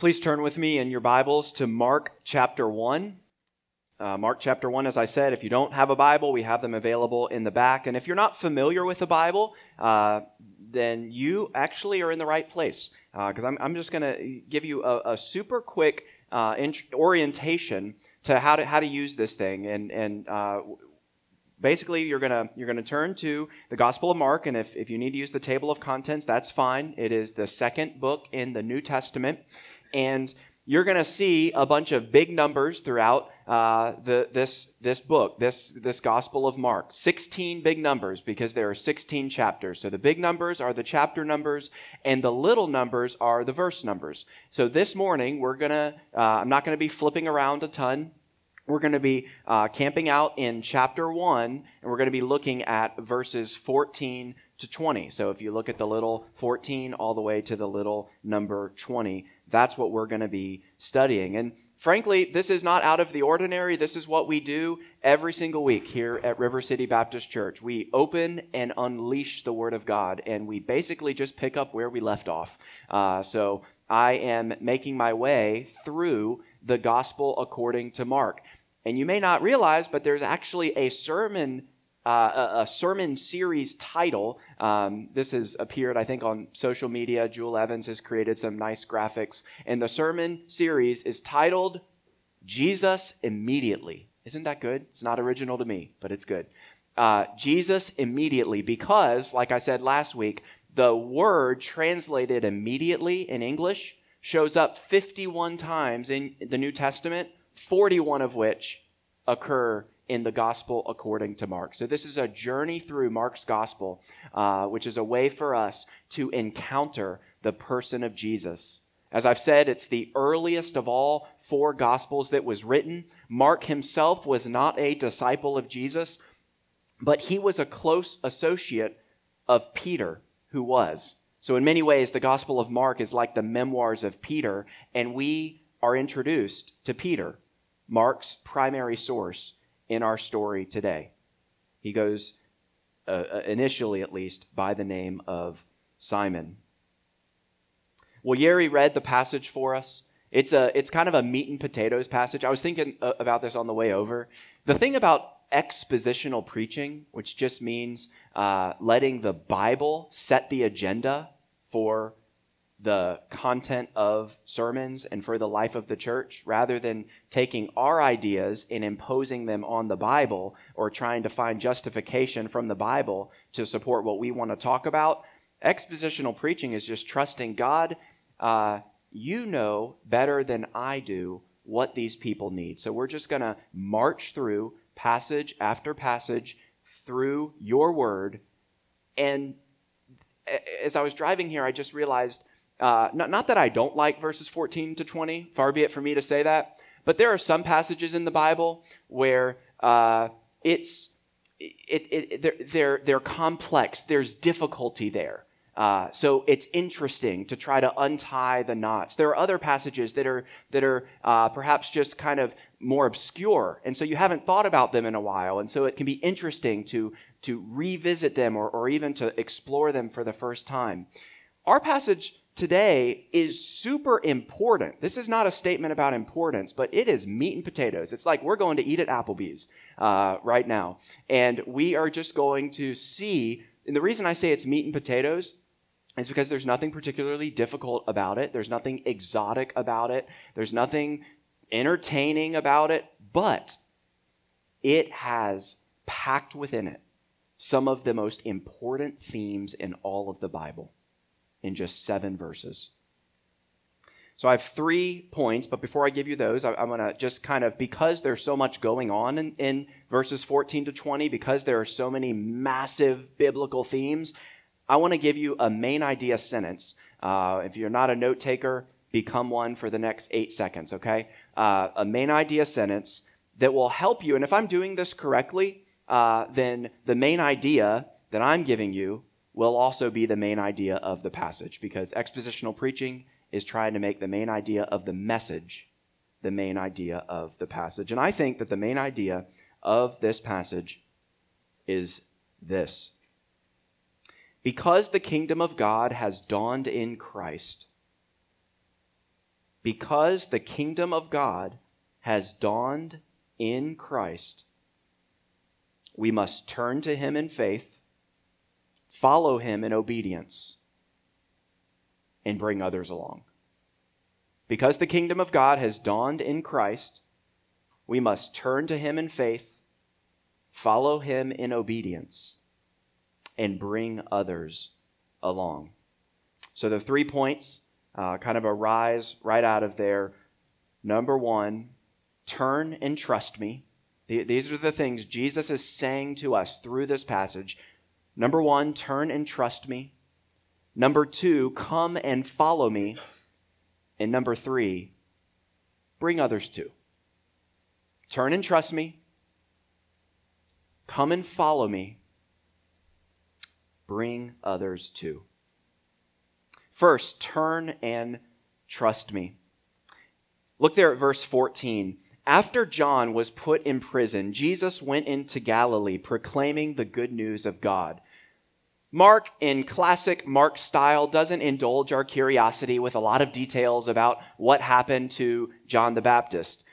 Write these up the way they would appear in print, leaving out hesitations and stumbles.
Please turn with me in your Bibles to Mark chapter 1. Mark chapter 1, as I said, if you don't have a Bible, we have them available in the back. And if you're not familiar with the Bible, then you actually are in the right place. Because I'm just going to give you a super quick orientation to how to use this thing. And basically, you're gonna turn to the Gospel of Mark. And if you need to use the table of contents, that's fine. It is the second book in the New Testament. And you're going to see a bunch of big numbers throughout this book, this Gospel of Mark. 16 big numbers because there are 16 chapters. So the big numbers are the chapter numbers, and the little numbers are the verse numbers. So this morning I'm not going to be flipping around a ton. We're going to be camping out in chapter 1, and we're going to be looking at verses 14 to 20. So if you look at the little 14 all the way to the little number 20, that's what we're going to be studying. And frankly, this is not out of the ordinary. This is what we do every single week here at River City Baptist Church. We open and unleash the Word of God, and we basically just pick up where we left off. So I am making my way through the Gospel according to Mark. And you may not realize, but there's actually a sermon series title. This has appeared, I think, on social media. Jewel Evans has created some nice graphics. And the sermon series is titled, Jesus Immediately. Isn't that good? It's not original to me, but it's good. Jesus Immediately, because, like I said last week, the word translated immediately in English shows up 51 times in the New Testament, 41 of which occur in the Gospel according to Mark. So this is a journey through Mark's Gospel, which is a way for us to encounter the person of Jesus. As I've said, it's the earliest of all four Gospels that was written. Mark himself was not a disciple of Jesus, but he was a close associate of Peter, who was. So in many ways, the Gospel of Mark is like the memoirs of Peter, and we are introduced to Peter, Mark's primary source in our story today. He goes, initially at least, by the name of Simon. Well, Yeri read the passage for us. It's kind of a meat and potatoes passage. I was thinking about this on the way over. The thing about expositional preaching, which just means letting the Bible set the agenda for the content of sermons and for the life of the church, rather than taking our ideas and imposing them on the Bible or trying to find justification from the Bible to support what we want to talk about. Expositional preaching is just trusting God. You know better than I do what these people need. So we're just going to march through passage after passage through your word. And as I was driving here, I just realized, not that I don't like verses 14 to 20, far be it for me to say that, but there are some passages in the Bible where they're complex. There's difficulty there. So it's interesting to try to untie the knots. There are other passages that are perhaps just kind of more obscure, and so you haven't thought about them in a while, and so it can be interesting to revisit them or even to explore them for the first time. Our passage today is super important. This is not a statement about importance, but it is meat and potatoes. It's like we're going to eat at Applebee's right now, and we are just going to see. And the reason I say it's meat and potatoes is because there's nothing particularly difficult about it. There's nothing exotic about it. There's nothing entertaining about it, but it has packed within it some of the most important themes in all of the Bible in just 7 verses. So I have 3 points, but before I give you those, I'm going to just kind of, because there's so much going on in verses 14 to 20, because there are so many massive biblical themes, I want to give you a main idea sentence. If you're not a note taker, become one for the next 8 seconds, okay? A main idea sentence that will help you. And if I'm doing this correctly, then the main idea that I'm giving you will also be the main idea of the passage, because expositional preaching is trying to make the main idea of the message the main idea of the passage. And I think that the main idea of this passage is this. Because the kingdom of God has dawned in Christ, because the kingdom of God has dawned in Christ, we must turn to him in faith, follow him in obedience, and bring others along. Because the kingdom of God has dawned in Christ, we must turn to him in faith, follow him in obedience, and bring others along. So the 3 points kind of arise right out of there. Number one, turn and trust me. These are the things Jesus is saying to us through this passage. Number one, turn and trust me. Number two, come and follow me. And number three, bring others too. Turn and trust me. Come and follow me. Bring others too. First, turn and trust me. Look there at verse 14. After John was put in prison, Jesus went into Galilee proclaiming the good news of God. Mark, in classic Mark style, doesn't indulge our curiosity with a lot of details about what happened to John the Baptist.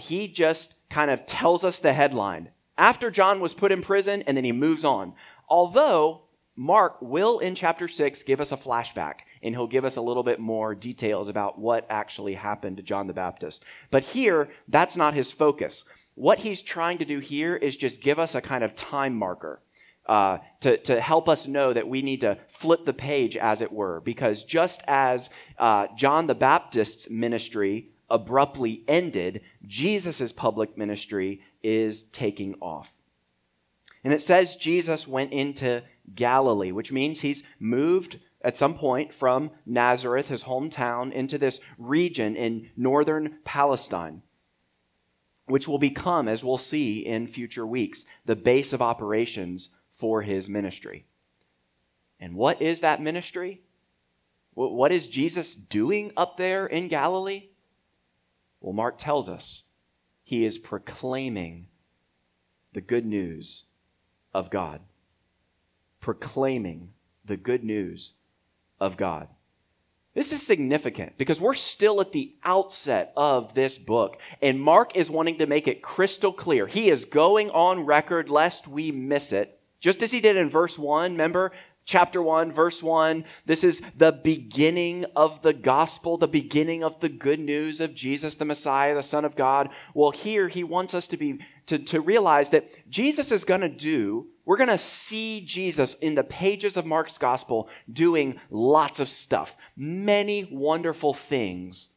He just kind of tells us the headline. After John was put in prison, and then he moves on. Although Mark will, in chapter 6, give us a flashback, and he'll give us a little bit more details about what actually happened to John the Baptist. But here, that's not his focus. What he's trying to do here is just give us a kind of time marker to help us know that we need to flip the page, as it were, because just as John the Baptist's ministry abruptly ended, Jesus' public ministry is taking off. And it says Jesus went into Galilee, which means he's moved at some point from Nazareth, his hometown, into this region in northern Palestine, which will become, as we'll see in future weeks, the base of operations for his ministry. And what is that ministry? What is Jesus doing up there in Galilee? Well, Mark tells us he is proclaiming the good news of God. Proclaiming the good news of God. This is significant because we're still at the outset of this book, and Mark is wanting to make it crystal clear. He is going on record lest we miss it. Just as he did in verse 1, remember? Chapter 1, verse 1, this is the beginning of the gospel, the beginning of the good news of Jesus, the Messiah, the Son of God. Well, here he wants us to realize that Jesus is going to do, we're going to see Jesus in the pages of Mark's gospel doing lots of stuff, many wonderful things.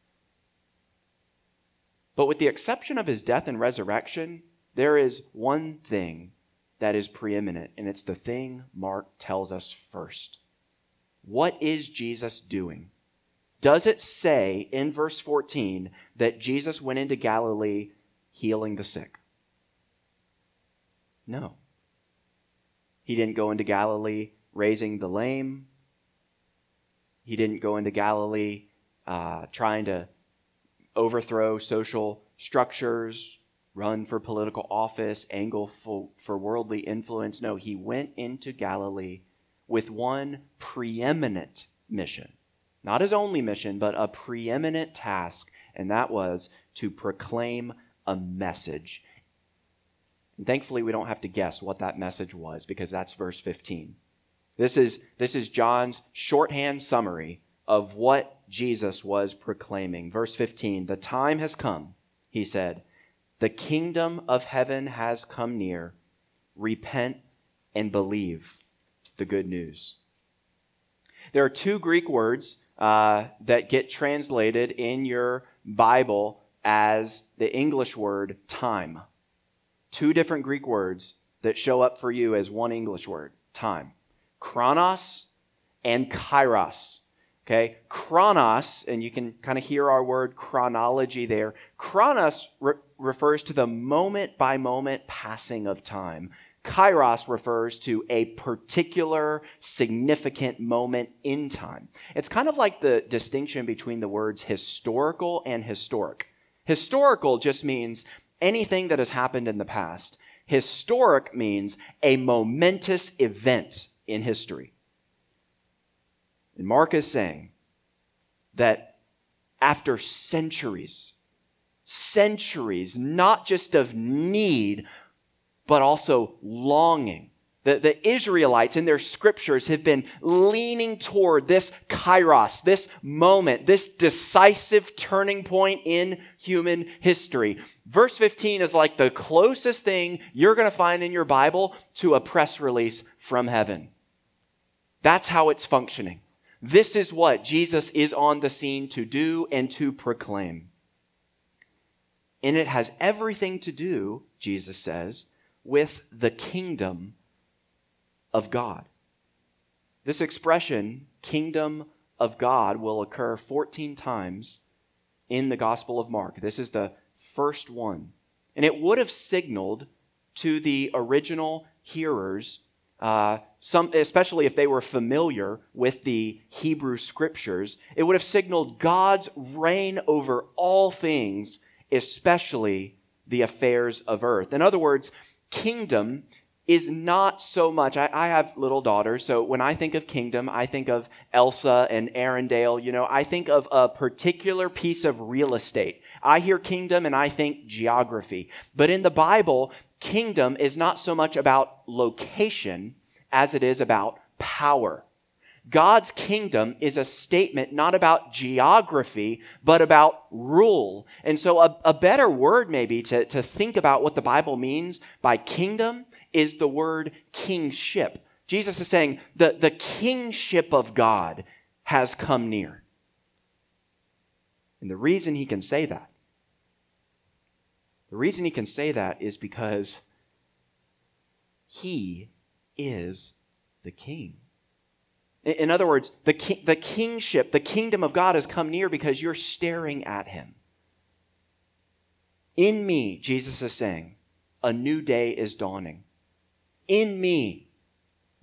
But with the exception of his death and resurrection, there is one thing that is preeminent, and it's the thing Mark tells us first. What is Jesus doing? Does it say in verse 14 that Jesus went into Galilee healing the sick? No. He didn't go into Galilee raising the lame. He didn't go into Galilee trying to overthrow social structures, run for political office, angle for worldly influence. No, he went into Galilee with one preeminent mission. Not his only mission, but a preeminent task, and that was to proclaim a message. And thankfully, we don't have to guess what that message was, because that's verse 15. This is John's shorthand summary of what Jesus was proclaiming. Verse 15, "The time has come," he said, "the kingdom of heaven has come near. Repent and believe the good news." There are two Greek words that get translated in your Bible as the English word time. Two different Greek words that show up for you as one English word, time. Chronos and kairos. Okay, chronos, and you can kind of hear our word chronology there. Chronos refers to the moment-by-moment passing of time. Kairos refers to a particular significant moment in time. It's kind of like the distinction between the words historical and historic. Historical just means anything that has happened in the past. Historic means a momentous event in history. And Mark is saying that after centuries, not just of need, but also longing. The Israelites in their scriptures have been leaning toward this kairos, this moment, this decisive turning point in human history. Verse 15 is like the closest thing you're going to find in your Bible to a press release from heaven. That's how it's functioning. This is what Jesus is on the scene to do and to proclaim. And it has everything to do, Jesus says, with the kingdom of God. This expression, kingdom of God, will occur 14 times in the Gospel of Mark. This is the first one. And it would have signaled to the original hearers, especially if they were familiar with the Hebrew scriptures, it would have signaled God's reign over all things, especially the affairs of earth. In other words, kingdom is not so much. I have little daughters, so when I think of kingdom, I think of Elsa and Arendelle. You know, I think of a particular piece of real estate. I hear kingdom and I think geography. But in the Bible, kingdom is not so much about location as it is about power. God's kingdom is a statement not about geography, but about rule. And so a better word maybe to think about what the Bible means by kingdom is the word kingship. Jesus is saying that the kingship of God has come near. And the reason he can say that, is because he is the king. In other words, the kingship, the kingdom of God has come near because you're staring at him. In me, Jesus is saying, a new day is dawning. In me,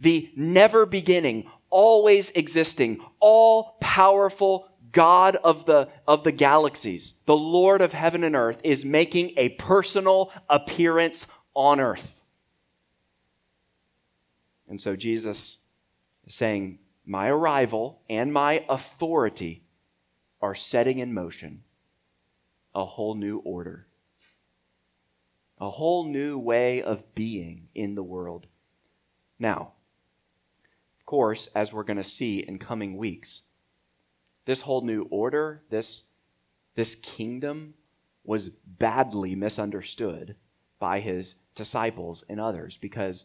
the never beginning, always existing, all powerful God of the galaxies, the Lord of heaven and earth, is making a personal appearance on earth. And so Jesus is saying, my arrival and my authority are setting in motion a whole new order, a whole new way of being in the world. Now, of course, as we're going to see in coming weeks, this whole new order, this kingdom was badly misunderstood by his disciples and others because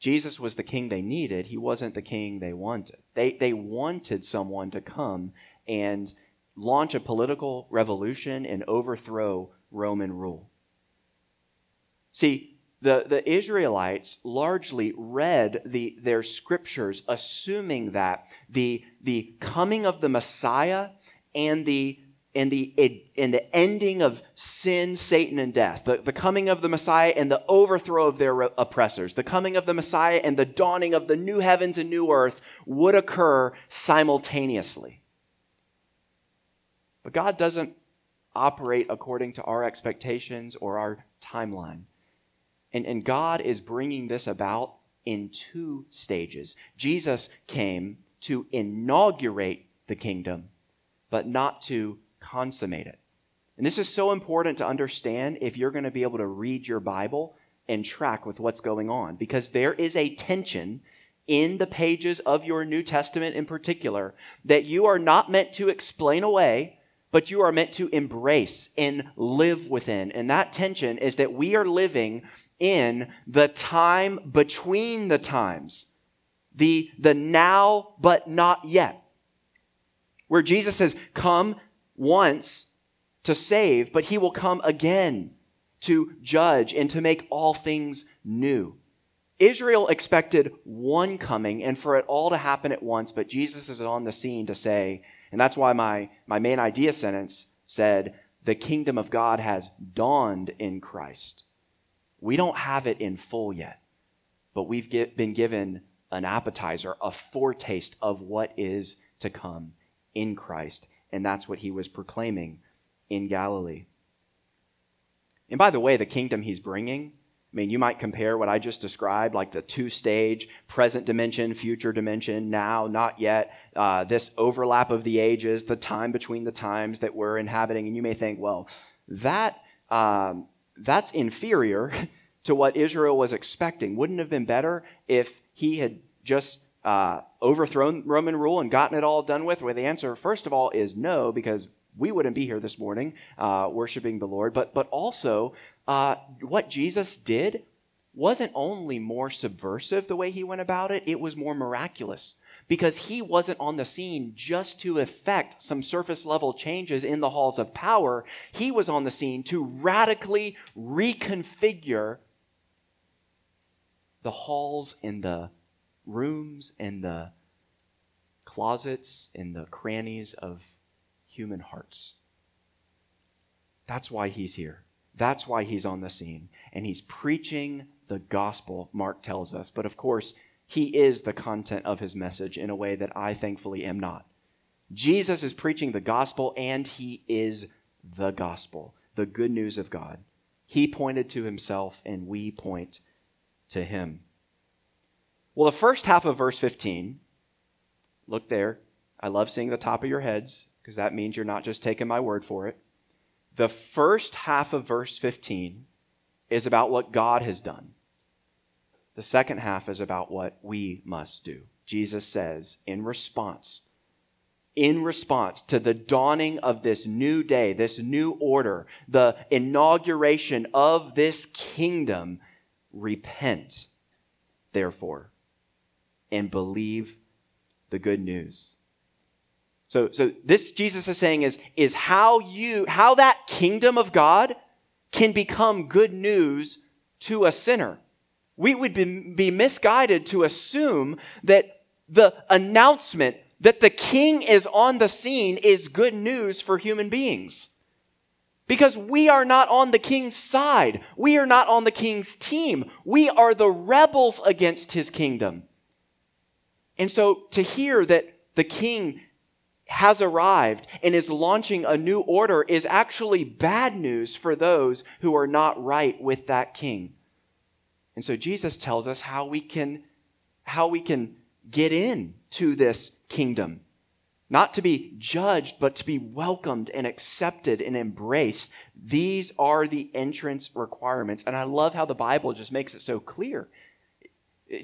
Jesus was the king they needed. He wasn't the king they wanted. They wanted someone to come and launch a political revolution and overthrow Roman rule. See, the Israelites largely read their scriptures assuming that the coming of the Messiah and the ending of sin, Satan, and death, the coming of the Messiah and the overthrow of their oppressors, the coming of the Messiah and the dawning of the new heavens and new earth would occur simultaneously. But God doesn't operate according to our expectations or our timeline. And God is bringing this about in two stages. Jesus came to inaugurate the kingdom, but not to consummate it. And this is so important to understand if you're going to be able to read your Bible and track with what's going on, because there is a tension in the pages of your New Testament in particular that you are not meant to explain away, but you are meant to embrace and live within. And that tension is that we are living in the time between the times, the now but not yet, where Jesus has come once to save, but he will come again to judge and to make all things new. Israel expected one coming and for it all to happen at once, but Jesus is on the scene to say, and that's why my main idea sentence said, the kingdom of God has dawned in Christ. We don't have it in full yet, but we've been given an appetizer, a foretaste of what is to come in Christ. And that's what he was proclaiming in Galilee. And by the way, the kingdom he's bringing, I mean, you might compare what I just described, like the two-stage, present dimension, future dimension, now, not yet, this overlap of the ages, the time between the times that we're inhabiting. And you may think, well, that's inferior to what Israel was expecting. Wouldn't it have been better if he had just overthrown Roman rule and gotten it all done with? Well, the answer, first of all, is no, because we wouldn't be here this morning worshiping the Lord. But also, what Jesus did wasn't only more subversive the way he went about it, it was more miraculous, because he wasn't on the scene just to effect some surface-level changes in the halls of power. He was on the scene to radically reconfigure the halls and the rooms and the closets and the crannies of human hearts. That's why he's here. That's why he's on the scene. And he's preaching the gospel, Mark tells us. But of course, he is the content of his message in a way that I thankfully am not. Jesus is preaching the gospel, and he is the gospel, the good news of God. He pointed to himself, and we point to him. Well, the first half of verse 15, look there. I love seeing the top of your heads, because that means you're not just taking my word for it. The first half of verse 15 is about what God has done. The second half is about what we must do. Jesus says, in response to the dawning of this new day, this new order, the inauguration of this kingdom, repent, therefore, and believe the good news. So this Jesus is saying is how that kingdom of God can become good news to a sinner. We would be misguided to assume that the announcement that the king is on the scene is good news for human beings, because we are not on the king's side. We are not on the king's team. We are the rebels against his kingdom. And so to hear that the king has arrived and is launching a new order is actually bad news for those who are not right with that king. And so Jesus tells us how we can get in to this kingdom, not to be judged, but to be welcomed and accepted and embraced. These are the entrance requirements. And I love how the Bible just makes it so clear.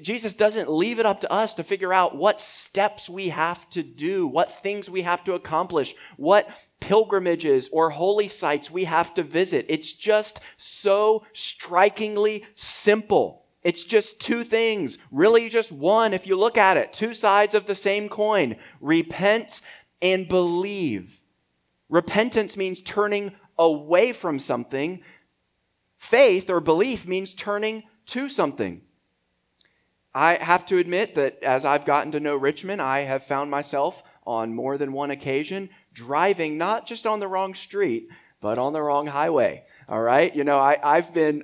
Jesus doesn't leave it up to us to figure out what steps we have to do, what things we have to accomplish, what pilgrimages or holy sites we have to visit. It's just so strikingly simple. It's just two things, really just one if you look at it, two sides of the same coin: repent and believe. Repentance means turning away from something. Faith or belief means turning to something. I have to admit that as I've gotten to know Richmond, I have found myself on more than one occasion driving not just on the wrong street, but on the wrong highway. All right, you know, I've been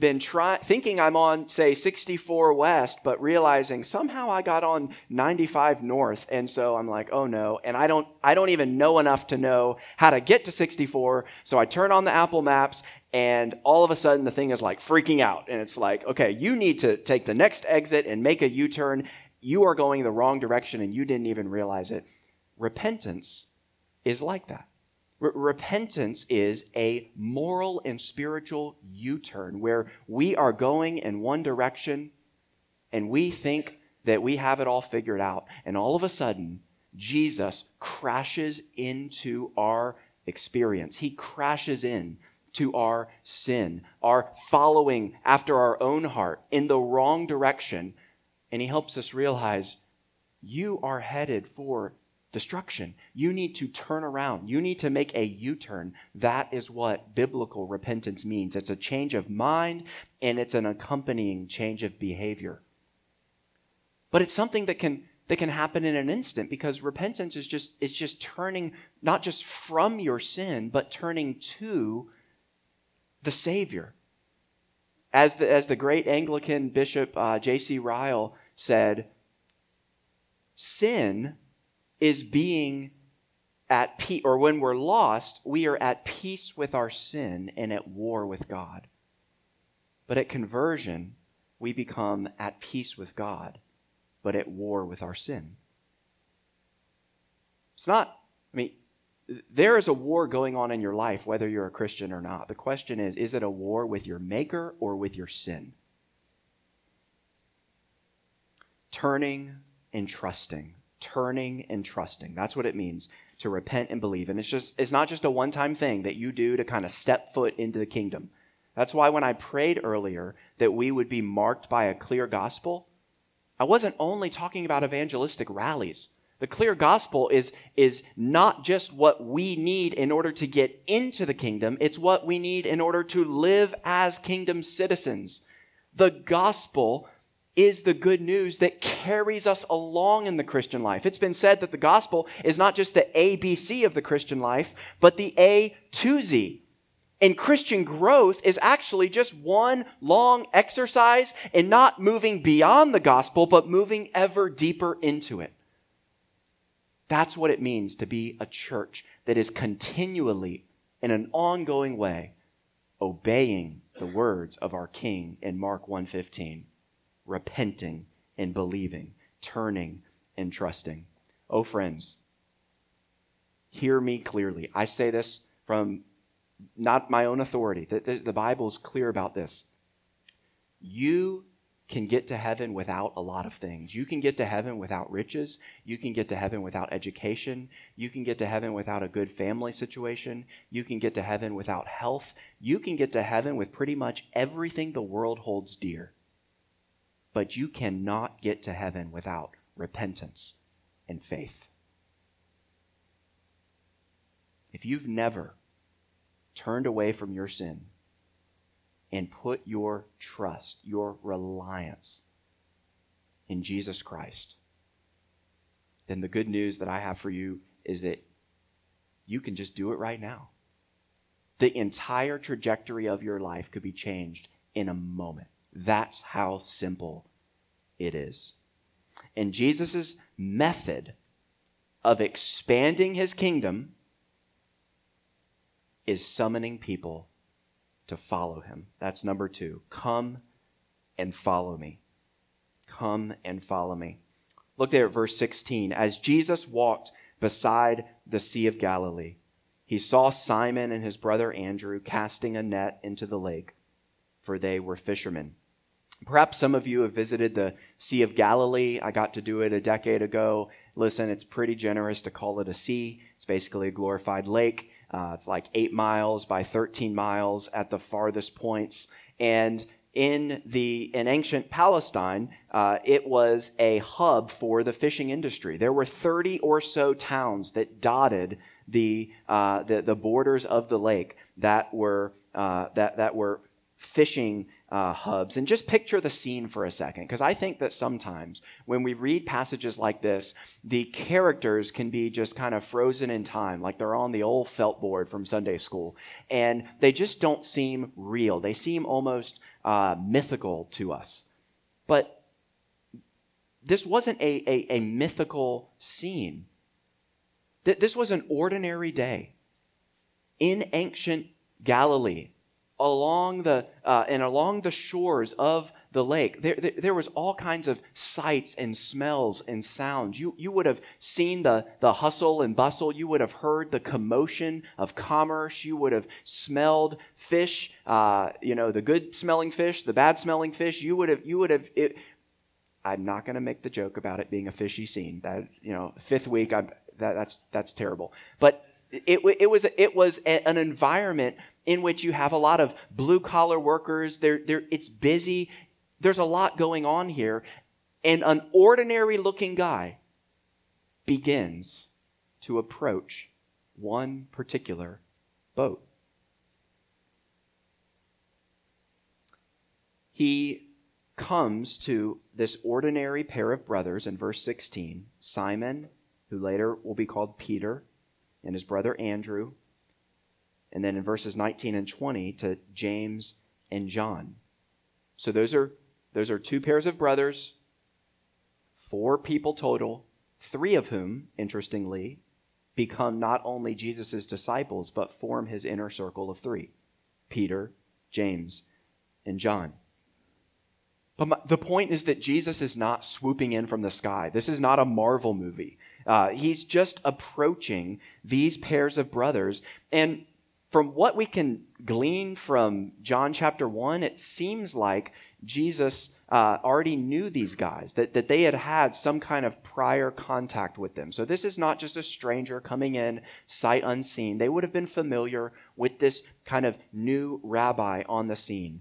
thinking I'm on, say, 64 West, but realizing somehow I got on 95 North, and so I'm like, oh no, and I don't even know enough to know how to get to 64. So I turn on the Apple Maps, and all of a sudden the thing is like freaking out, and it's like, okay, you need to take the next exit and make a U-turn. You are going the wrong direction, and you didn't even realize it. Repentance is like that. Repentance is a moral and spiritual U-turn where we are going in one direction and we think that we have it all figured out. And all of a sudden, Jesus crashes into our experience. He crashes in to our sin, our following after our own heart in the wrong direction. And he helps us realize you are headed for destruction. You need to turn around. You need to make a U-turn. That is what biblical repentance means. It's a change of mind, and it's an accompanying change of behavior. But it's something that can happen in an instant, because repentance is just turning not just from your sin, but turning to the Savior. As the great Anglican bishop J.C. Ryle said, sin is being at peace, or when we're lost, we are at peace with our sin and at war with God. But at conversion, we become at peace with God, but at war with our sin. It's not, I mean, there is a war going on in your life, whether you're a Christian or not. The question is it a war with your maker or with your sin? Turning and trusting. That's what it means to repent and believe. And it's not just a one-time thing that you do to kind of step foot into the kingdom. That's why when I prayed earlier that we would be marked by a clear gospel, I wasn't only talking about evangelistic rallies. The clear gospel is not just what we need in order to get into the kingdom. It's what we need in order to live as kingdom citizens. The gospel is the good news that carries us along in the Christian life. It's been said that the gospel is not just the ABC of the Christian life, but the A to Z. And Christian growth is actually just one long exercise in not moving beyond the gospel, but moving ever deeper into it. That's what it means to be a church that is continually, in an ongoing way, obeying the words of our King in Mark 1:15, repenting and believing, turning and trusting. Oh, friends, hear me clearly. I say this from not my own authority. The Bible is clear about this. You can get to heaven without a lot of things. You can get to heaven without riches. You can get to heaven without education. You can get to heaven without a good family situation. You can get to heaven without health. You can get to heaven with pretty much everything the world holds dear. But you cannot get to heaven without repentance and faith. If you've never turned away from your sin and put your trust, your reliance in Jesus Christ, then the good news that I have for you is that you can just do it right now. The entire trajectory of your life could be changed in a moment. That's how simple it is. And Jesus' method of expanding his kingdom is summoning people to follow him. That's number two. Come and follow me. Come and follow me. Look there at verse 16. As Jesus walked beside the Sea of Galilee, he saw Simon and his brother Andrew casting a net into the lake, for they were fishermen. Perhaps some of you have visited the Sea of Galilee. I got to do it a decade ago. Listen, it's pretty generous to call it a sea. It's basically a glorified lake. It's like 8 miles by 13 miles at the farthest points. And in ancient Palestine, it was a hub for the fishing industry. There were 30 or so towns that dotted the borders of the lake that were fishing hubs. And just picture the scene for a second, because I think that sometimes when we read passages like this, the characters can be just kind of frozen in time, like they're on the old felt board from Sunday school, and they just don't seem real. They seem almost mythical to us. But this wasn't a mythical scene. This was an ordinary day in ancient Galilee. Along the shores of the lake, there was all kinds of sights and smells and sounds. You would have seen the hustle and bustle. You would have heard the commotion of commerce. You would have smelled fish, the good smelling fish, the bad smelling fish. I'm not going to make the joke about it being a fishy scene. That, fifth week, that's terrible. But it was an environment in which you have a lot of blue-collar workers. It's busy. There's a lot going on here. And an ordinary-looking guy begins to approach one particular boat. He comes to this ordinary pair of brothers in verse 16, Simon, who later will be called Peter, and his brother Andrew, and then in verses 19 and 20 to James and John. So those are two pairs of brothers, 4 people total, 3 of whom, interestingly, become not only Jesus' disciples, but form his inner circle of 3, Peter, James, and John. But the point is that Jesus is not swooping in from the sky. This is not a Marvel movie. He's just approaching these pairs of brothers. And from what we can glean from John chapter 1, it seems like Jesus already knew these guys, that they had had some kind of prior contact with them. So this is not just a stranger coming in sight unseen. They would have been familiar with this kind of new rabbi on the scene,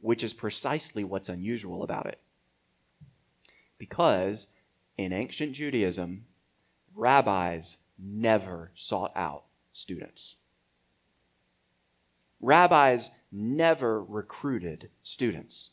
which is precisely what's unusual about it. Because in ancient Judaism, rabbis never sought out students. Rabbis never recruited students.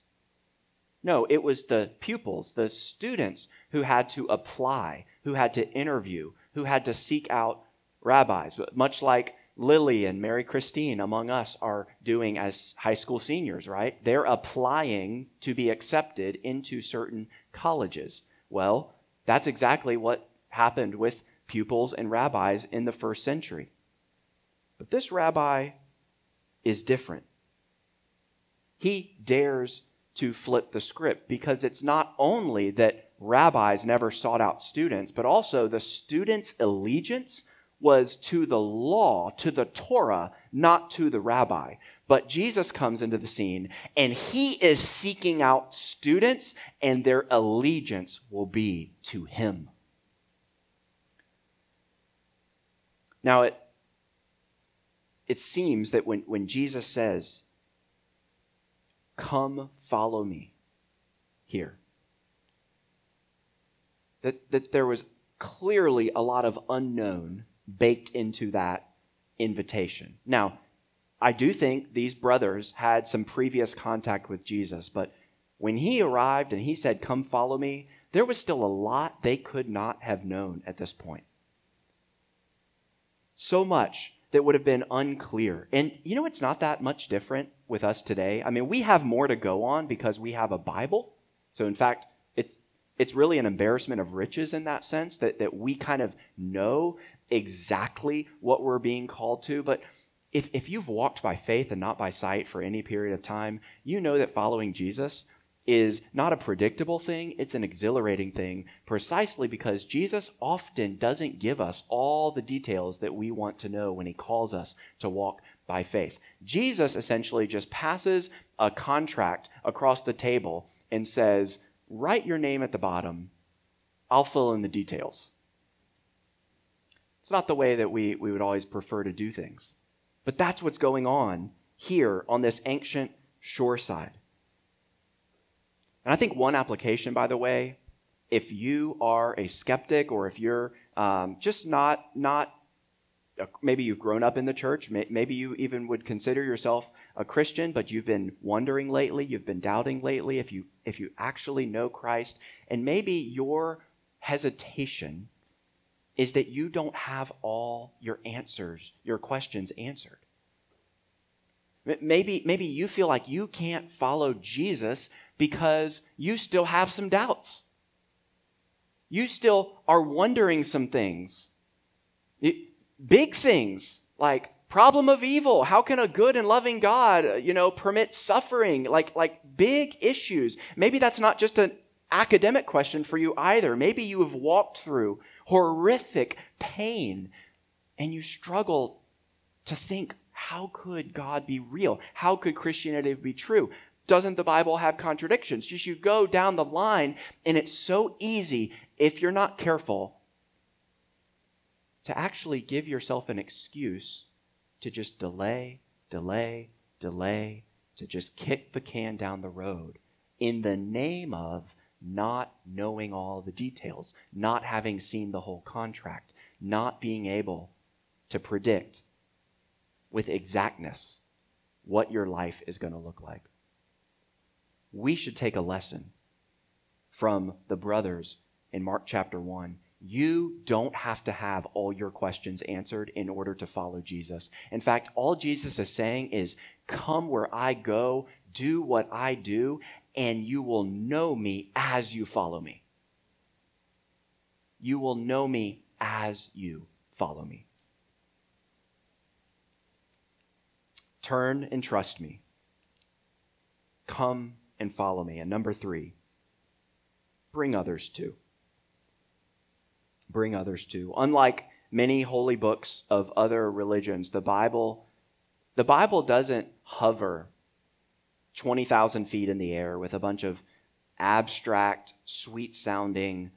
No, it was the pupils, the students, who had to apply, who had to interview, who had to seek out rabbis, but much like Lily and Mary Christine among us are doing as high school seniors, right? They're applying to be accepted into certain colleges. Well, that's exactly what happened with pupils and rabbis in the first century. But this rabbi is different. He dares to flip the script, because it's not only that rabbis never sought out students, but also the students' allegiance was to the law, to the Torah, not to the rabbi. But Jesus comes into the scene, and he is seeking out students, and their allegiance will be to him. Now, it seems that when Jesus says, "Come, follow me," here, that there was clearly a lot of unknown baked into that invitation. Now, I do think these brothers had some previous contact with Jesus, but when he arrived and he said, "Come follow me," there was still a lot they could not have known at this point. So much that would have been unclear. And you know, it's not that much different with us today. I mean, we have more to go on because we have a Bible. So in fact, it's really an embarrassment of riches in that sense, that we kind of know exactly what we're being called to. But if you've walked by faith and not by sight for any period of time, you know that following Jesus is not a predictable thing. It's an exhilarating thing, precisely because Jesus often doesn't give us all the details that we want to know when he calls us to walk by faith. Jesus essentially just passes a contract across the table and says, "Write your name at the bottom. I'll fill in the details." It's not the way that we would always prefer to do things. But that's what's going on here on this ancient shoreside. And I think one application, by the way, if you are a skeptic, or if you're just not maybe you've grown up in the church, maybe you even would consider yourself a Christian, but you've been wondering lately, you've been doubting lately if you actually know Christ, and maybe your hesitation is that you don't have all your answers, your questions answered. Maybe you feel like you can't follow Jesus because you still have some doubts. You still are wondering some things. Big things like problem of evil. How can a good and loving God, permit suffering? Like big issues. Maybe that's not just an academic question for you either. Maybe you have walked through horrific pain, and you struggle to think, how could God be real? How could Christianity be true? Doesn't the Bible have contradictions? Just you go down the line, and it's so easy, if you're not careful, to actually give yourself an excuse to just delay, to just kick the can down the road in the name of not knowing all the details, not having seen the whole contract, not being able to predict with exactness what your life is going to look like. We should take a lesson from the brothers in Mark chapter 1. You don't have to have all your questions answered in order to follow Jesus. In fact, all Jesus is saying is, "Come where I go, do what I do, and you will know me as you follow me." You will know me as you follow me. Turn and trust me. Come and follow me. And number three, bring others too. Bring others too. Unlike many holy books of other religions, the Bible doesn't hover 20,000 feet in the air with a bunch of abstract, sweet-sounding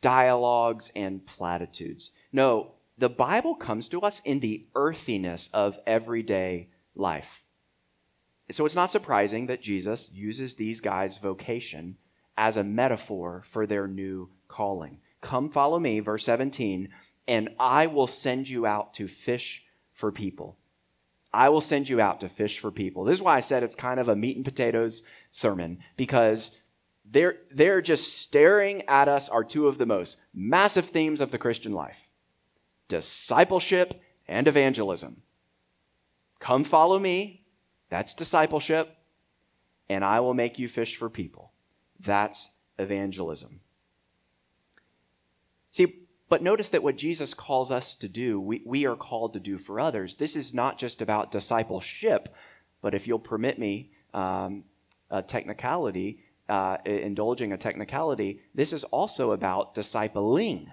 dialogues and platitudes. No, the Bible comes to us in the earthiness of everyday life. So it's not surprising that Jesus uses these guys' vocation as a metaphor for their new calling. Come follow me, verse 17, and I will send you out to fish for people. I will send you out to fish for people. This is why I said it's kind of a meat and potatoes sermon, because they're just staring at us are two of the most massive themes of the Christian life: discipleship and evangelism. Come follow me, that's discipleship, and I will make you fish for people. That's evangelism. See, but notice that what Jesus calls us to do, we are called to do for others. This is not just about discipleship, but if you'll permit me indulging a technicality, this is also about discipling.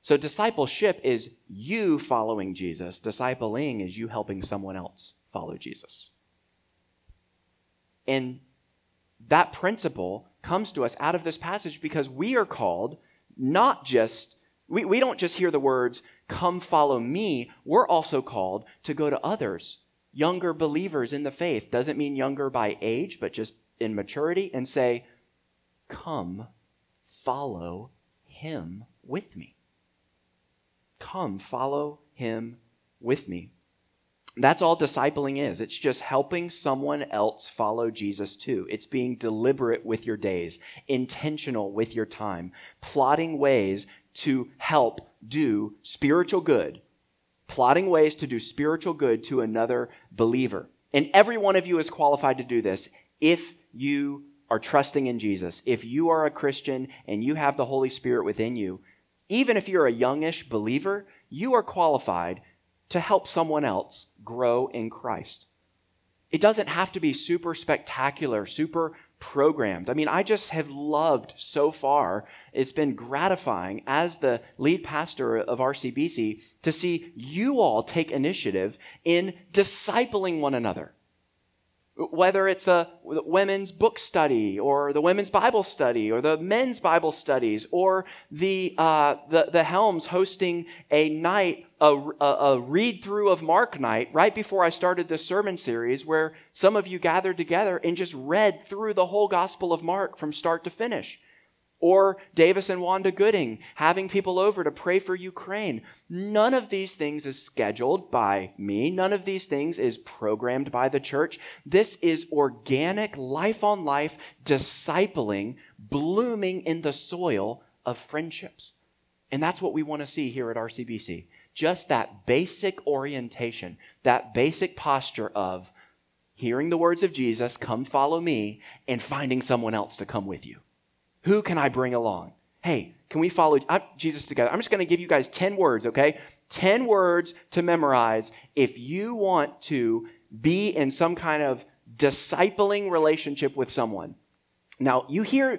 So discipleship is you following Jesus. Discipling is you helping someone else follow Jesus. And that principle comes to us out of this passage because we are called not just, we don't just hear the words, come follow me. We're also called to go to others, younger believers in the faith. Doesn't mean younger by age, but just in maturity, and say, come follow him with me. Come follow him with me. That's all discipling is. It's just helping someone else follow Jesus too. It's being deliberate with your days, intentional with your time, plotting ways to help do spiritual good, plotting ways to do spiritual good to another believer. And every one of you is qualified to do this if you are trusting in Jesus. If you are a Christian and you have the Holy Spirit within you, even if you're a youngish believer, you are qualified to help someone else grow in Christ. It doesn't have to be super spectacular, super programmed. I mean, I just have loved so far, it's been gratifying as the lead pastor of RCBC to see you all take initiative in discipling one another. Whether it's a women's book study or the women's Bible study or the men's Bible studies or the Helms hosting a night, a read-through of Mark night right before I started this sermon series where some of you gathered together and just read through the whole Gospel of Mark from start to finish. Or Davis and Wanda Gooding having people over to pray for Ukraine. None of these things is scheduled by me. None of these things is programmed by the church. This is organic, life-on-life, discipling, blooming in the soil of friendships. And that's what we want to see here at RCBC. Just that basic orientation, that basic posture of hearing the words of Jesus, come follow me, and finding someone else to come with you. Who can I bring along? Hey, can we follow Jesus together? I'm just going to give you guys 10 words, okay? 10 words to memorize if you want to be in some kind of discipling relationship with someone. Now, you hear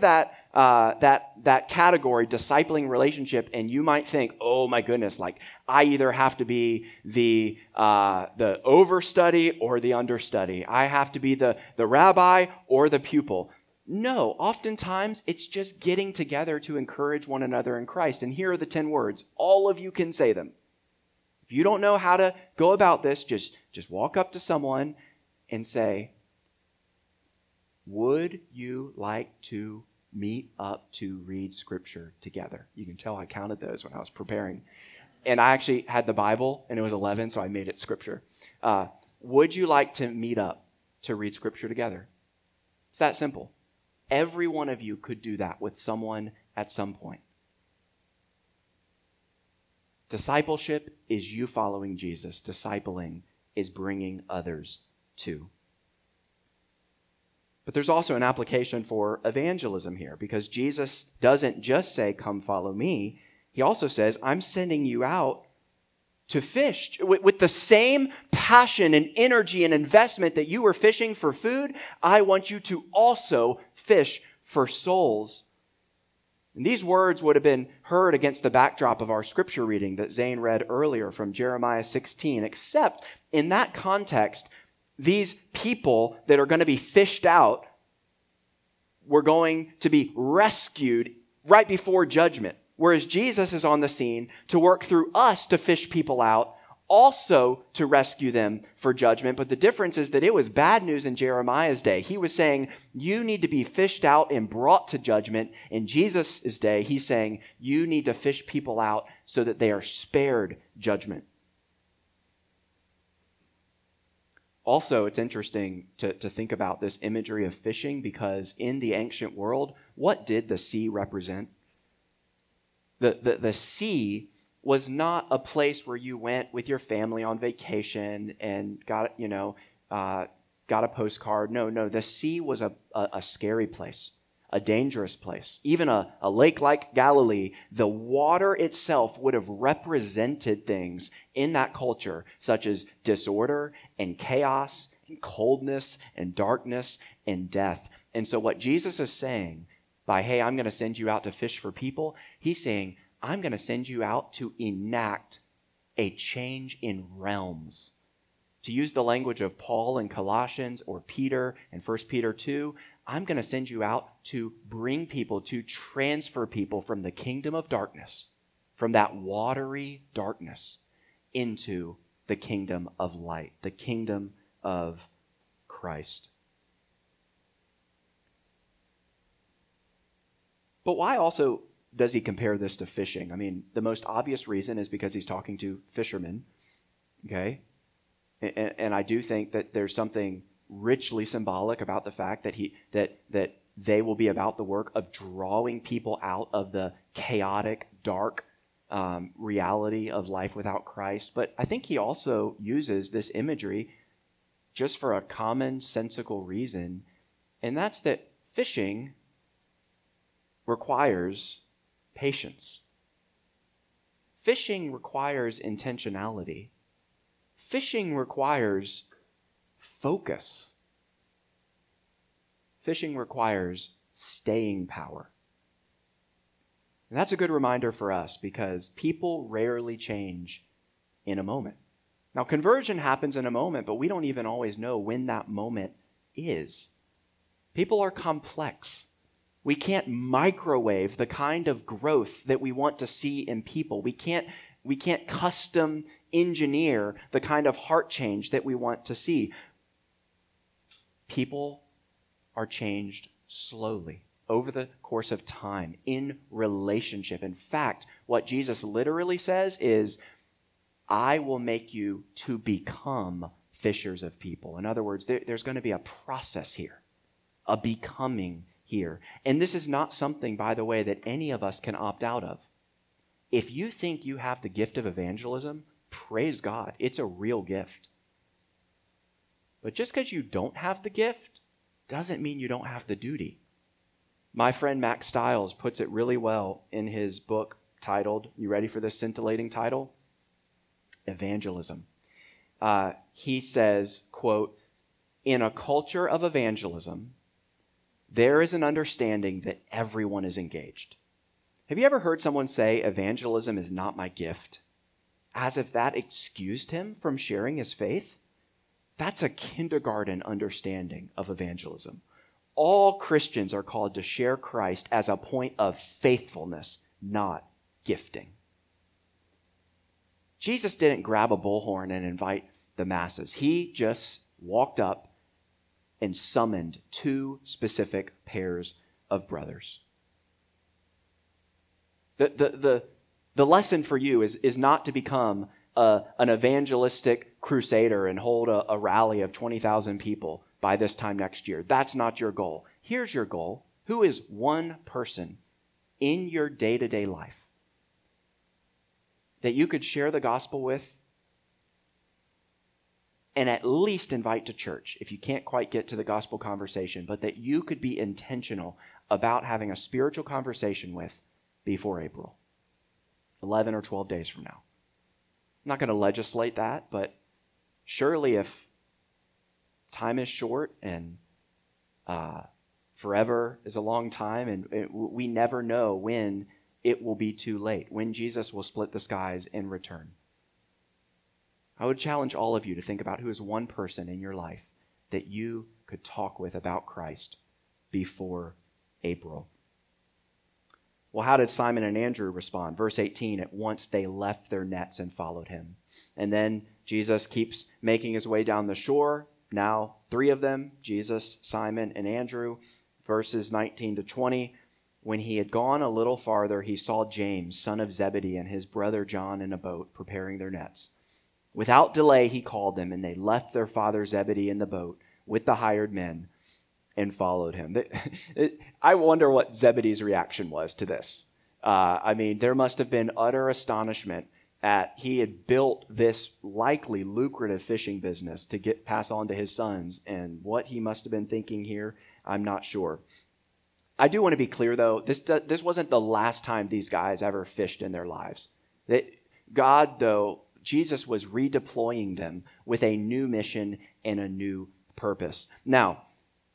that category, discipling relationship, and you might think, oh my goodness, like I either have to be the overstudy or the understudy. I have to be the rabbi or the pupil. No, oftentimes it's just getting together to encourage one another in Christ. And here are the 10 words. All of you can say them. If you don't know how to go about this, just walk up to someone and say, would you like to meet up to read scripture together? You can tell I counted those when I was preparing. And I actually had the Bible, and it was 11, so I made it scripture. Would you like to meet up to read scripture together? It's that simple. Every one of you could do that with someone at some point. Discipleship is you following Jesus. Discipling is bringing others to. But there's also an application for evangelism here because Jesus doesn't just say, come follow me. He also says, I'm sending you out to fish with the same power passion and energy and investment that you were fishing for food, I want you to also fish for souls. And these words would have been heard against the backdrop of our scripture reading that Zane read earlier from Jeremiah 16, except in that context, these people that are going to be fished out were going to be rescued right before judgment, whereas Jesus is on the scene to work through us to fish people out, also to rescue them for judgment. But the difference is that it was bad news in Jeremiah's day. He was saying, you need to be fished out and brought to judgment. In Jesus' day, he's saying, you need to fish people out so that they are spared judgment. Also, it's interesting to think about this imagery of fishing, because in the ancient world, what did the sea represent? The sea was not a place where you went with your family on vacation and got a postcard. No. The sea was a scary place, a dangerous place. Even a lake like Galilee, the water itself would have represented things in that culture, such as disorder and chaos and coldness and darkness and death. And so what Jesus is saying by, hey, I'm going to send you out to fish for people, he's saying, I'm going to send you out to enact a change in realms. To use the language of Paul in Colossians or Peter in 1 Peter 2, I'm going to send you out to bring people, to transfer people from the kingdom of darkness, from that watery darkness, into the kingdom of light, the kingdom of Christ. But why also does he compare this to fishing? I mean, the most obvious reason is because he's talking to fishermen, okay? And I do think that there's something richly symbolic about the fact that that they will be about the work of drawing people out of the chaotic, dark reality of life without Christ. But I think he also uses this imagery just for a commonsensical reason, and that's that fishing requires patience. Fishing requires intentionality. Fishing requires focus. Fishing requires staying power. And that's a good reminder for us, because people rarely change in a moment. Now, conversion happens in a moment, but we don't even always know when that moment is. People are complex. We can't microwave the kind of growth that we want to see in people. We can't custom engineer the kind of heart change that we want to see. People are changed slowly over the course of time in relationship. In fact, what Jesus literally says is, I will make you to become fishers of people. In other words, there's going to be a process here, a becoming here. And this is not something, by the way, that any of us can opt out of. If you think you have the gift of evangelism, praise God. It's a real gift. But just because you don't have the gift doesn't mean you don't have the duty. My friend Max Stiles puts it really well in his book titled, you ready for this scintillating title? Evangelism. He says, quote, in a culture of evangelism, there is an understanding that everyone is engaged. Have you ever heard someone say, evangelism is not my gift, as if that excused him from sharing his faith? That's a kindergarten understanding of evangelism. All Christians are called to share Christ as a point of faithfulness, not gifting. Jesus didn't grab a bullhorn and invite the masses. He just walked up and summoned two specific pairs of brothers. The lesson for you is not to become an evangelistic crusader and hold a rally of 20,000 people by this time next year. That's not your goal. Here's your goal. Who is one person in your day-to-day life that you could share the gospel with and at least invite to church if you can't quite get to the gospel conversation, but that you could be intentional about having a spiritual conversation with before April, 11 or 12 days from now? I'm not going to legislate that, but Surely if time is short and forever is a long time, and we never know when it will be too late, when Jesus will split the skies and return. I would challenge all of you to think about who is one person in your life that you could talk with about Christ before April. Well, how did Simon and Andrew respond? Verse 18, at once they left their nets and followed him. And then Jesus keeps making his way down the shore. Now, three of them, Jesus, Simon, and Andrew. Verses 19 to 20, when he had gone a little farther, he saw James, son of Zebedee, and his brother John in a boat preparing their nets. Without delay, he called them, and they left their father Zebedee in the boat with the hired men and followed him. I wonder what Zebedee's reaction was to this. There must have been utter astonishment at he had built this likely lucrative fishing business to pass on to his sons, and what he must have been thinking here, I'm not sure. I do want to be clear, though, this wasn't the last time these guys ever fished in their lives. Jesus was redeploying them with a new mission and a new purpose. Now,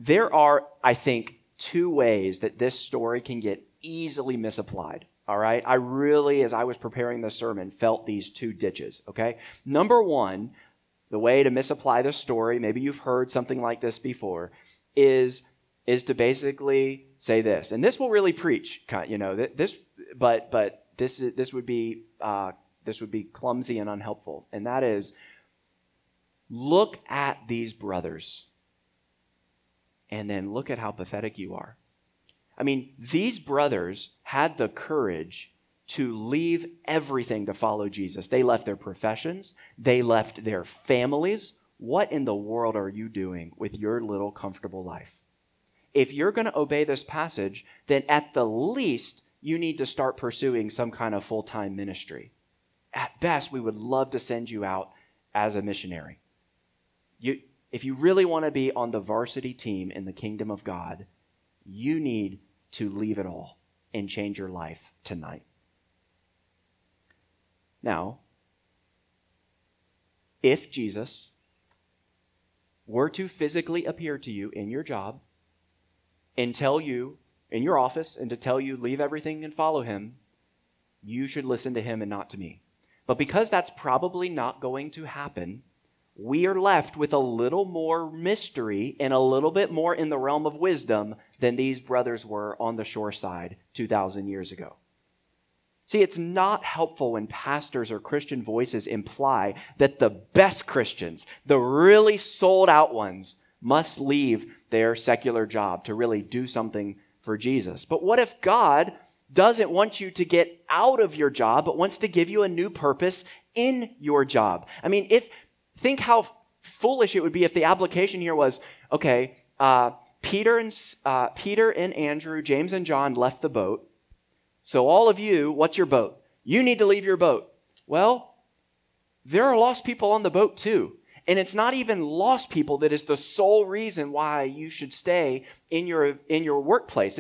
there are, I think, two ways that this story can get easily misapplied, all right? I really, as I was preparing the sermon, felt these two ditches, okay? Number one, the way to misapply this story, maybe you've heard something like this before, is to basically say this, and this will really preach, this would be clumsy and unhelpful. And that is, look at these brothers and then look at how pathetic you are. I mean, these brothers had the courage to leave everything to follow Jesus. They left their professions. They left their families. What in the world are you doing with your little comfortable life? If you're going to obey this passage, then at the least, you need to start pursuing some kind of full-time ministry. At best, we would love to send you out as a missionary. If you really want to be on the varsity team in the kingdom of God, you need to leave it all and change your life tonight. Now, if Jesus were to physically appear to you in your job and tell you, in your office, and to tell you leave everything and follow him, you should listen to him and not to me. But because that's probably not going to happen, we are left with a little more mystery and a little bit more in the realm of wisdom than these brothers were on the shore side 2,000 years ago. See, it's not helpful when pastors or Christian voices imply that the best Christians, the really sold out ones, must leave their secular job to really do something for Jesus. But what if God doesn't want you to get out of your job, but wants to give you a new purpose in your job? I mean, think how foolish it would be if the application here was, okay, Peter and Andrew, James and John left the boat. So all of you, what's your boat? You need to leave your boat. Well, there are lost people on the boat too. And it's not even lost people that is the sole reason why you should stay in your workplace.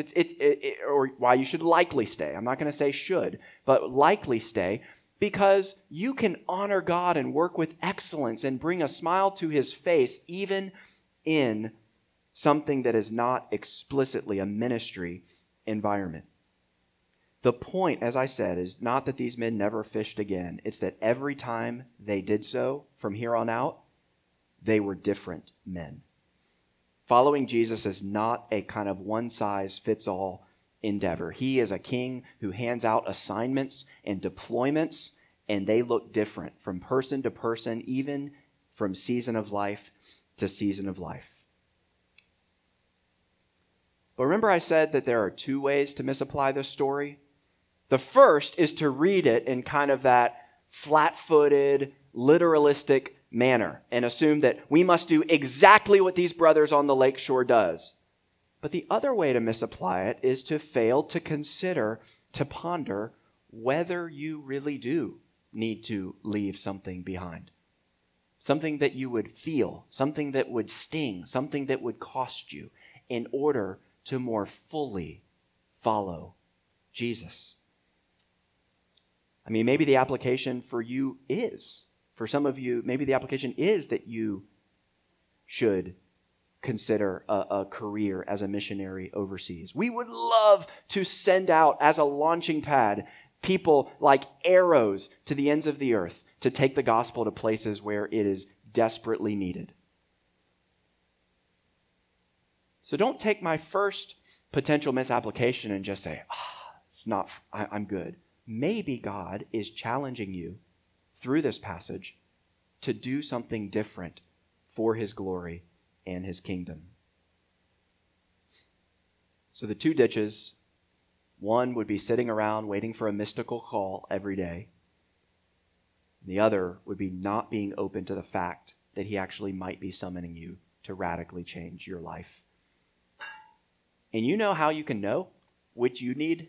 Or why you should likely stay. I'm not going to say should, but likely stay, because you can honor God and work with excellence and bring a smile to his face even in something that is not explicitly a ministry environment. The point, as I said, is not that these men never fished again. It's that every time they did so from here on out, they were different men. Following Jesus is not a kind of one-size-fits-all endeavor. He is a king who hands out assignments and deployments, and they look different from person to person, even from season of life to season of life. But remember I said that there are two ways to misapply this story? The first is to read it in kind of that flat-footed, literalistic manner and assume that we must do exactly what these brothers on the lakeshore does. But the other way to misapply it is to fail to consider, to ponder whether you really do need to leave something behind. Something that you would feel, something that would sting, something that would cost you in order to more fully follow Jesus. I mean, maybe the application for you is For some of you, maybe the application is that you should consider a career as a missionary overseas. We would love to send out as a launching pad people like arrows to the ends of the earth to take the gospel to places where it is desperately needed. So don't take my first potential misapplication and just say, it's not, I'm good. Maybe God is challenging you through this passage to do something different for his glory and his kingdom. So the two ditches, one would be sitting around waiting for a mystical call every day. The other would be not being open to the fact that he actually might be summoning you to radically change your life. And you know how you can know which you need?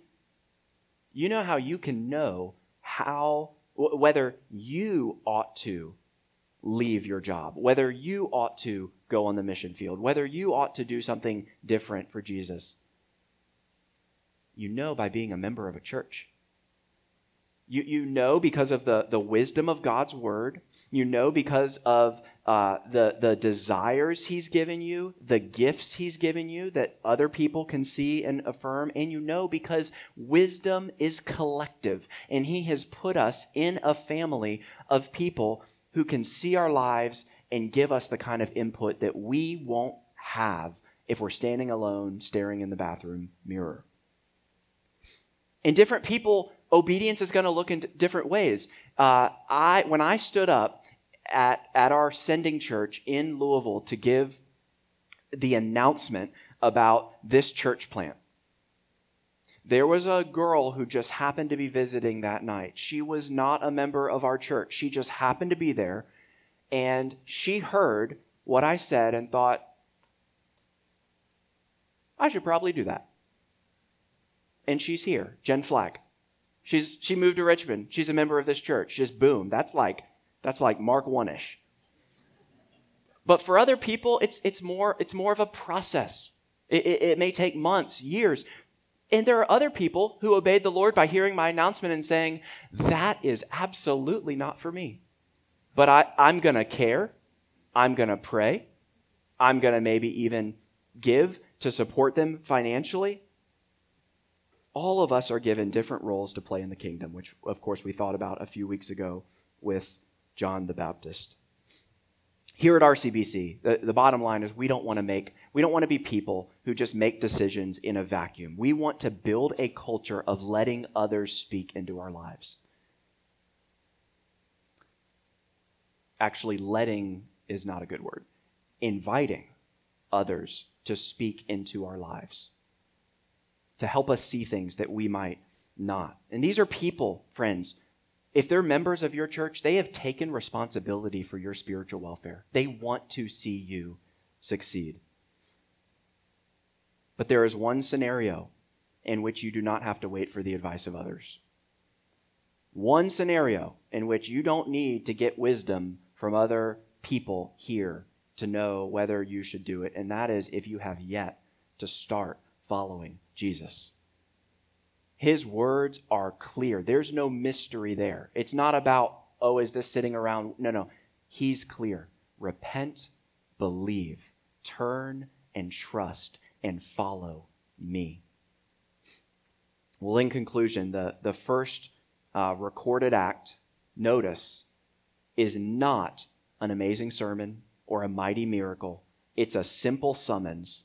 You know how you can know whether you ought to leave your job, whether you ought to go on the mission field, whether you ought to do something different for Jesus. You know by being a member of a church. You know because of the wisdom of God's word. You know because of the desires he's given you, the gifts he's given you that other people can see and affirm. And you know because wisdom is collective. And he has put us in a family of people who can see our lives and give us the kind of input that we won't have if we're standing alone staring in the bathroom mirror. And different people, obedience is going to look in different ways. When I stood up at our sending church in Louisville to give the announcement about this church plant, there was a girl who just happened to be visiting that night. She was not a member of our church. She just happened to be there, and she heard what I said and thought, I should probably do that. And she's here, Jen Flack. She moved to Richmond. She's a member of this church. Just boom. That's like Mark 1-ish. But for other people, it's more of a process. It may take months, years. And there are other people who obeyed the Lord by hearing my announcement and saying, that is absolutely not for me. But I'm going to care. I'm going to pray. I'm going to maybe even give to support them financially. All of us are given different roles to play in the kingdom, which, of course, we thought about a few weeks ago with John the Baptist. Here at RCBC, the bottom line is we don't want to be people who just make decisions in a vacuum. We want to build a culture of letting others speak into our lives. Actually, letting is not a good word. Inviting others to speak into our lives, to help us see things that we might not. And these are people, friends. If they're members of your church, they have taken responsibility for your spiritual welfare. They want to see you succeed. But there is one scenario in which you do not have to wait for the advice of others. One scenario in which you don't need to get wisdom from other people here to know whether you should do it, and that is if you have yet to start following Jesus. His words are clear. There's no mystery there. It's not about, is this sitting around? No. He's clear. Repent, believe, turn, and trust, and follow me. Well, in conclusion, the first recorded act, notice, is not an amazing sermon or a mighty miracle. It's a simple summons.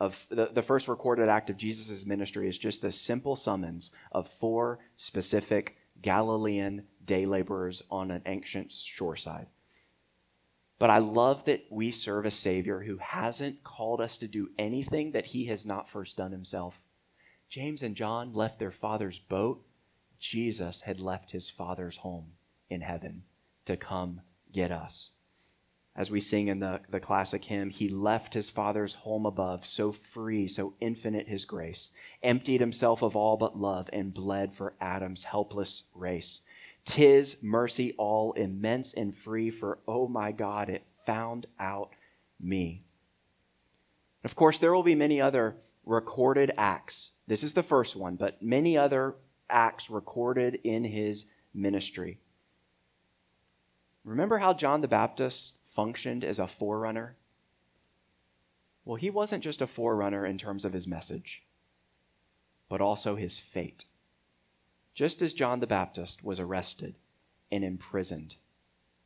Of the first recorded act of Jesus' ministry is just the simple summons of 4 specific Galilean day laborers on an ancient shoreside. But I love that we serve a Savior who hasn't called us to do anything that he has not first done himself. James and John left their father's boat. Jesus had left his father's home in heaven to come get us. As we sing in the classic hymn, he left his father's home above, so free, so infinite his grace, emptied himself of all but love and bled for Adam's helpless race. 'Tis mercy all immense and free, for, oh my God, it found out me. Of course, there will be many other recorded acts. This is the first one, but many other acts recorded in his ministry. Remember how John the Baptist functioned as a forerunner? Well, he wasn't just a forerunner in terms of his message, but also his fate. Just as John the Baptist was arrested and imprisoned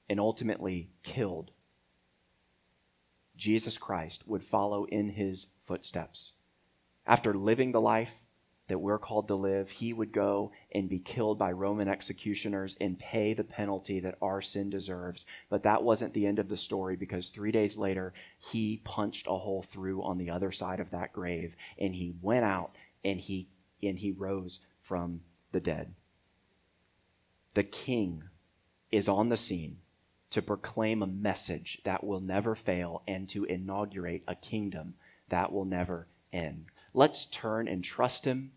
and ultimately killed, Jesus Christ would follow in his footsteps. After living the life that we're called to live, he would go and be killed by Roman executioners and pay the penalty that our sin deserves. But that wasn't the end of the story, because 3 days later, he punched a hole through on the other side of that grave, and he went out and he rose from the dead. The King is on the scene to proclaim a message that will never fail and to inaugurate a kingdom that will never end. Let's turn and trust him,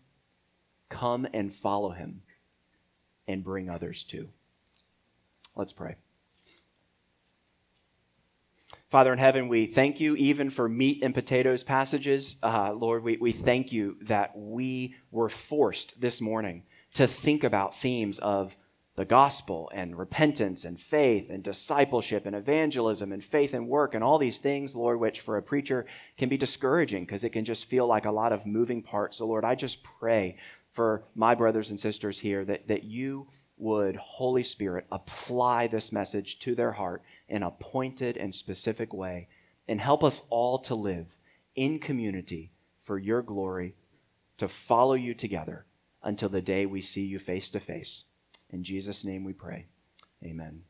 come and follow him, and bring others too. Let's pray. Father in heaven, we thank you even for meat and potatoes passages. Lord, we thank you that we were forced this morning to think about themes of the gospel and repentance and faith and discipleship and evangelism and faith and work and all these things, Lord, which for a preacher can be discouraging because it can just feel like a lot of moving parts. So Lord, I just pray for my brothers and sisters here that you would, Holy Spirit, apply this message to their heart in a pointed and specific way, and help us all to live in community for your glory, to follow you together until the day we see you face to face. In Jesus' name we pray. Amen.